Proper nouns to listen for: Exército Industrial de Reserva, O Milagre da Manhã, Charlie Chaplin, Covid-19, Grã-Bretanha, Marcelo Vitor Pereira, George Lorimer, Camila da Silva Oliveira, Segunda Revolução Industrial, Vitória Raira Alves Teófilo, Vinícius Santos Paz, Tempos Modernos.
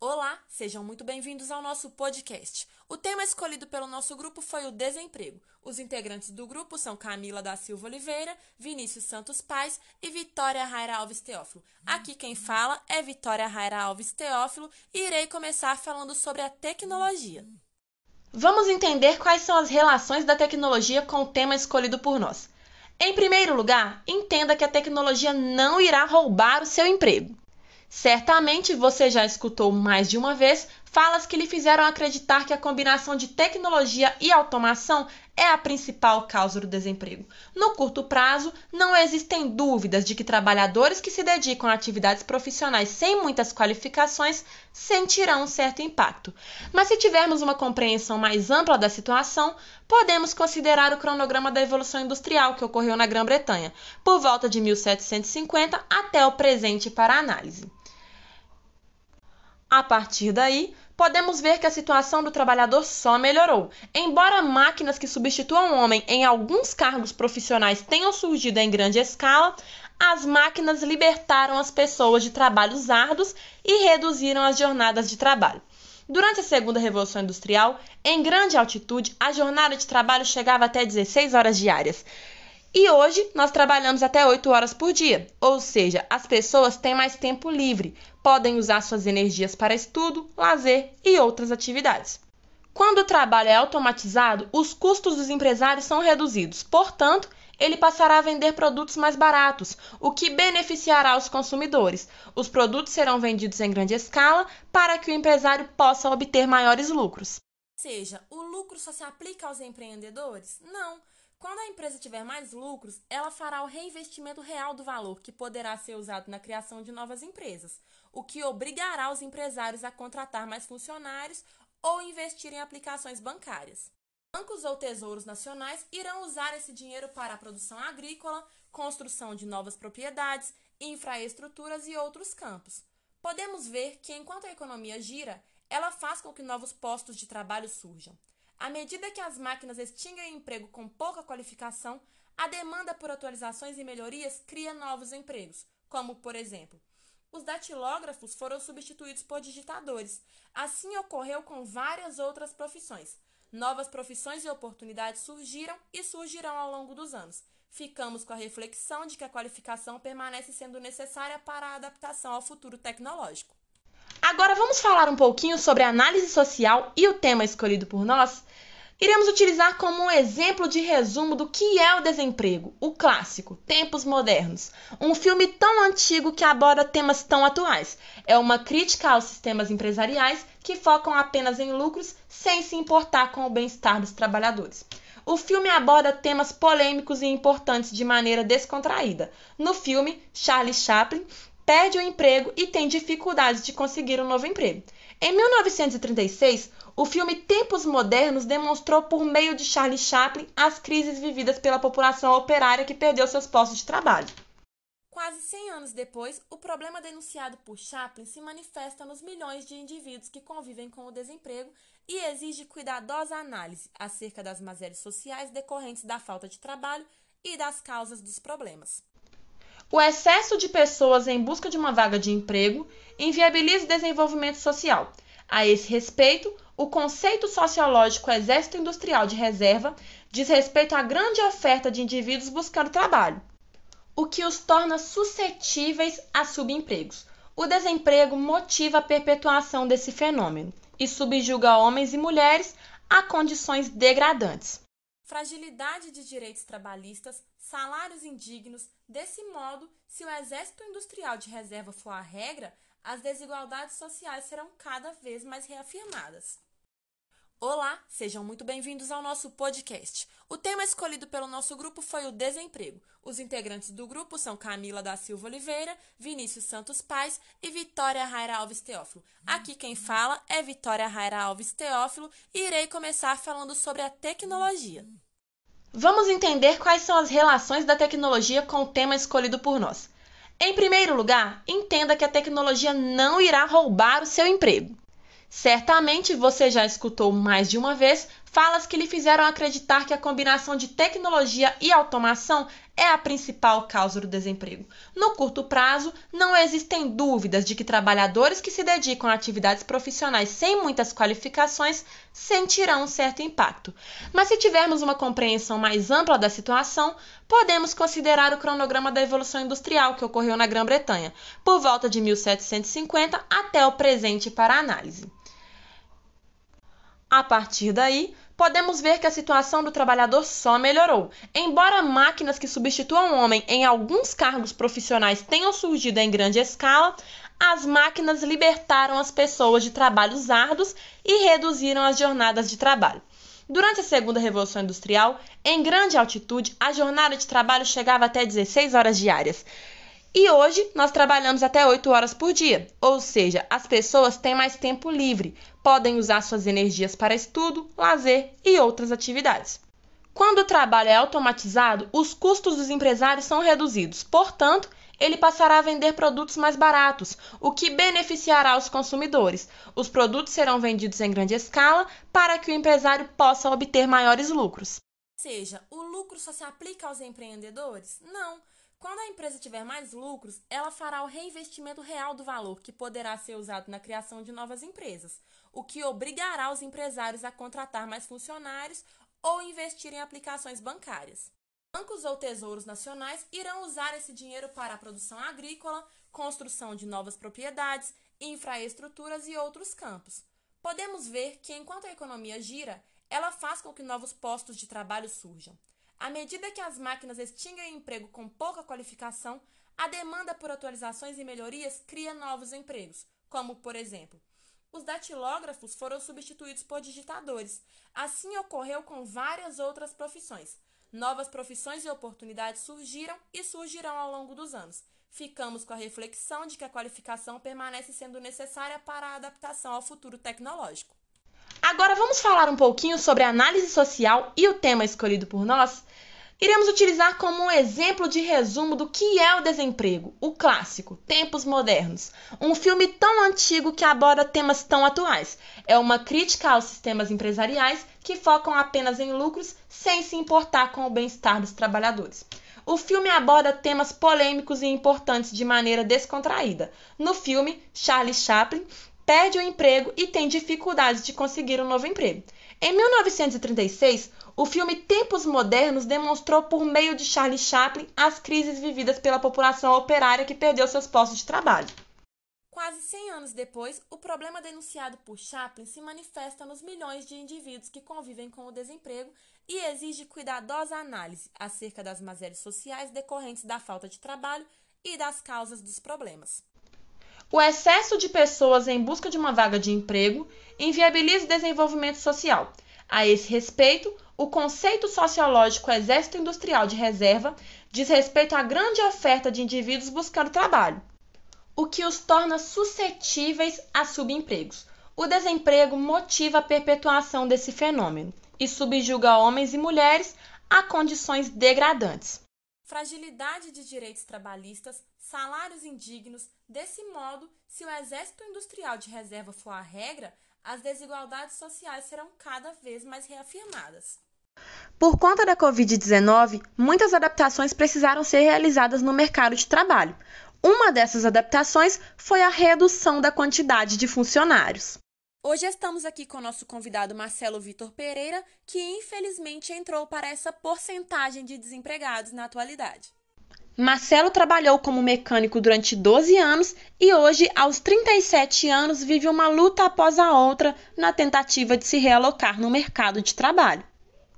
Olá, sejam muito bem-vindos ao nosso podcast. O tema escolhido pelo nosso grupo foi o desemprego. Os integrantes do grupo são Camila da Silva Oliveira, Vinícius Santos Paz e Vitória Raira Alves Teófilo. Aqui quem fala é Vitória Raira Alves Teófilo e irei começar falando sobre a tecnologia. Vamos entender quais são as relações da tecnologia com o tema escolhido por nós. Em primeiro lugar, entenda que a tecnologia não irá roubar o seu emprego. Certamente você já escutou mais de uma vez falas que lhe fizeram acreditar que a combinação de tecnologia e automação é a principal causa do desemprego. No curto prazo, não existem dúvidas de que trabalhadores que se dedicam a atividades profissionais sem muitas qualificações sentirão um certo impacto. Mas se tivermos uma compreensão mais ampla da situação, podemos considerar o cronograma da Revolução Industrial que ocorreu na Grã-Bretanha, por volta de 1750 até o presente para análise. A partir daí, podemos ver que a situação do trabalhador só melhorou. Embora máquinas que substituam o homem em alguns cargos profissionais tenham surgido em grande escala, as máquinas libertaram as pessoas de trabalhos árduos e reduziram as jornadas de trabalho. Durante a Segunda Revolução Industrial, em grande altitude, a jornada de trabalho chegava até 16 horas diárias. E hoje nós trabalhamos até 8 horas por dia, ou seja, as pessoas têm mais tempo livre, podem usar suas energias para estudo, lazer e outras atividades. Quando o trabalho é automatizado, os custos dos empresários são reduzidos, portanto, ele passará a vender produtos mais baratos, o que beneficiará os consumidores. Os produtos serão vendidos em grande escala para que o empresário possa obter maiores lucros. Ou seja, o lucro só se aplica aos empreendedores? Não. Quando a empresa tiver mais lucros, ela fará o reinvestimento real do valor, que poderá ser usado na criação de novas empresas, o que obrigará os empresários a contratar mais funcionários ou investir em aplicações bancárias. Bancos ou tesouros nacionais irão usar esse dinheiro para a produção agrícola, construção de novas propriedades, infraestruturas e outros campos. Podemos ver que, enquanto a economia gira, ela faz com que novos postos de trabalho surjam. À medida que as máquinas extinguem emprego com pouca qualificação, a demanda por atualizações e melhorias cria novos empregos, como, por exemplo, os datilógrafos foram substituídos por digitadores. Assim ocorreu com várias outras profissões. Novas profissões e oportunidades surgiram e surgirão ao longo dos anos. Ficamos com a reflexão de que a qualificação permanece sendo necessária para a adaptação ao futuro tecnológico. Agora vamos falar um pouquinho sobre a análise social e o tema escolhido por nós. Iremos utilizar como um exemplo de resumo do que é o desemprego, o clássico Tempos Modernos, um filme tão antigo que aborda temas tão atuais. É uma crítica aos sistemas empresariais que focam apenas em lucros sem se importar com o bem-estar dos trabalhadores. O filme aborda temas polêmicos e importantes de maneira descontraída. No filme, Charlie Chaplin perde o emprego e tem dificuldades de conseguir um novo emprego. Em 1936, o filme Tempos Modernos demonstrou por meio de Charlie Chaplin as crises vividas pela população operária que perdeu seus postos de trabalho. Quase 100 anos depois, o problema denunciado por Chaplin se manifesta nos milhões de indivíduos que convivem com o desemprego e exige cuidadosa análise acerca das misérias sociais decorrentes da falta de trabalho e das causas dos problemas. O excesso de pessoas em busca de uma vaga de emprego inviabiliza o desenvolvimento social. A esse respeito, o conceito sociológico Exército Industrial de Reserva diz respeito à grande oferta de indivíduos buscando trabalho, o que os torna suscetíveis a subempregos. O desemprego motiva a perpetuação desse fenômeno e subjuga homens e mulheres a condições degradantes. Fragilidade de direitos trabalhistas, salários indignos. Desse modo, se o Exército Industrial de Reserva for a regra, as desigualdades sociais serão cada vez mais reafirmadas. Olá, sejam muito bem-vindos ao nosso podcast. O tema escolhido pelo nosso grupo foi o desemprego. Os integrantes do grupo são Camila da Silva Oliveira, Vinícius Santos Paz e Vitória Raira Alves Teófilo. Aqui quem fala é Vitória Raira Alves Teófilo e irei começar falando sobre a tecnologia. Vamos entender quais são as relações da tecnologia com o tema escolhido por nós. Em primeiro lugar, entenda que a tecnologia não irá roubar o seu emprego. Certamente você já escutou mais de uma vez falas que lhe fizeram acreditar que a combinação de tecnologia e automação é a principal causa do desemprego. No curto prazo, não existem dúvidas de que trabalhadores que se dedicam a atividades profissionais sem muitas qualificações sentirão um certo impacto. Mas se tivermos uma compreensão mais ampla da situação, podemos considerar o cronograma da Revolução Industrial que ocorreu na Grã-Bretanha, por volta de 1750 até o presente para análise. A partir daí, podemos ver que a situação do trabalhador só melhorou. Embora máquinas que substituam o homem em alguns cargos profissionais tenham surgido em grande escala, as máquinas libertaram as pessoas de trabalhos árduos e reduziram as jornadas de trabalho. Durante a Segunda Revolução Industrial, em grande altitude, a jornada de trabalho chegava até 16 horas diárias. E hoje, nós trabalhamos até 8 horas por dia, ou seja, as pessoas têm mais tempo livre, podem usar suas energias para estudo, lazer e outras atividades. Quando o trabalho é automatizado, os custos dos empresários são reduzidos, portanto, ele passará a vender produtos mais baratos, o que beneficiará os consumidores. Os produtos serão vendidos em grande escala para que o empresário possa obter maiores lucros. Ou seja, o lucro só se aplica aos empreendedores? Não. Quando a empresa tiver mais lucros, ela fará o reinvestimento real do valor, que poderá ser usado na criação de novas empresas, o que obrigará os empresários a contratar mais funcionários ou investir em aplicações bancárias. Bancos ou tesouros nacionais irão usar esse dinheiro para a produção agrícola, construção de novas propriedades, infraestruturas e outros campos. Podemos ver que, enquanto a economia gira, ela faz com que novos postos de trabalho surjam. À medida que as máquinas extinguem emprego com pouca qualificação, a demanda por atualizações e melhorias cria novos empregos, como, por exemplo, os datilógrafos foram substituídos por digitadores. Assim ocorreu com várias outras profissões. Novas profissões e oportunidades surgiram e surgirão ao longo dos anos. Ficamos com a reflexão de que a qualificação permanece sendo necessária para a adaptação ao futuro tecnológico. Agora vamos falar um pouquinho sobre a análise social e o tema escolhido por nós. Iremos utilizar como um exemplo de resumo do que é o desemprego, o clássico Tempos Modernos, um filme tão antigo que aborda temas tão atuais. É uma crítica aos sistemas empresariais que focam apenas em lucros sem se importar com o bem-estar dos trabalhadores. O filme aborda temas polêmicos e importantes de maneira descontraída. No filme, Charlie Chaplin perde o emprego e tem dificuldades de conseguir um novo emprego. Em 1936, o filme Tempos Modernos demonstrou por meio de Charlie Chaplin as crises vividas pela população operária que perdeu seus postos de trabalho. Quase 100 anos depois, o problema denunciado por Chaplin se manifesta nos milhões de indivíduos que convivem com o desemprego e exige cuidadosa análise acerca das misérias sociais decorrentes da falta de trabalho e das causas dos problemas. O excesso de pessoas em busca de uma vaga de emprego inviabiliza o desenvolvimento social. A esse respeito, o conceito sociológico Exército Industrial de Reserva diz respeito à grande oferta de indivíduos buscando trabalho, o que os torna suscetíveis a subempregos. O desemprego motiva a perpetuação desse fenômeno e subjuga homens e mulheres a condições degradantes. Fragilidade de direitos trabalhistas, salários indignos. Desse modo, se o Exército Industrial de Reserva for a regra, as desigualdades sociais serão cada vez mais reafirmadas. Por conta da Covid-19, muitas adaptações precisaram ser realizadas no mercado de trabalho. Uma dessas adaptações foi a redução da quantidade de funcionários. Hoje estamos aqui com o nosso convidado Marcelo Vitor Pereira, que infelizmente entrou para essa porcentagem de desempregados na atualidade. Marcelo trabalhou como mecânico durante 12 anos e hoje, aos 37 anos, vive uma luta após a outra na tentativa de se realocar no mercado de trabalho.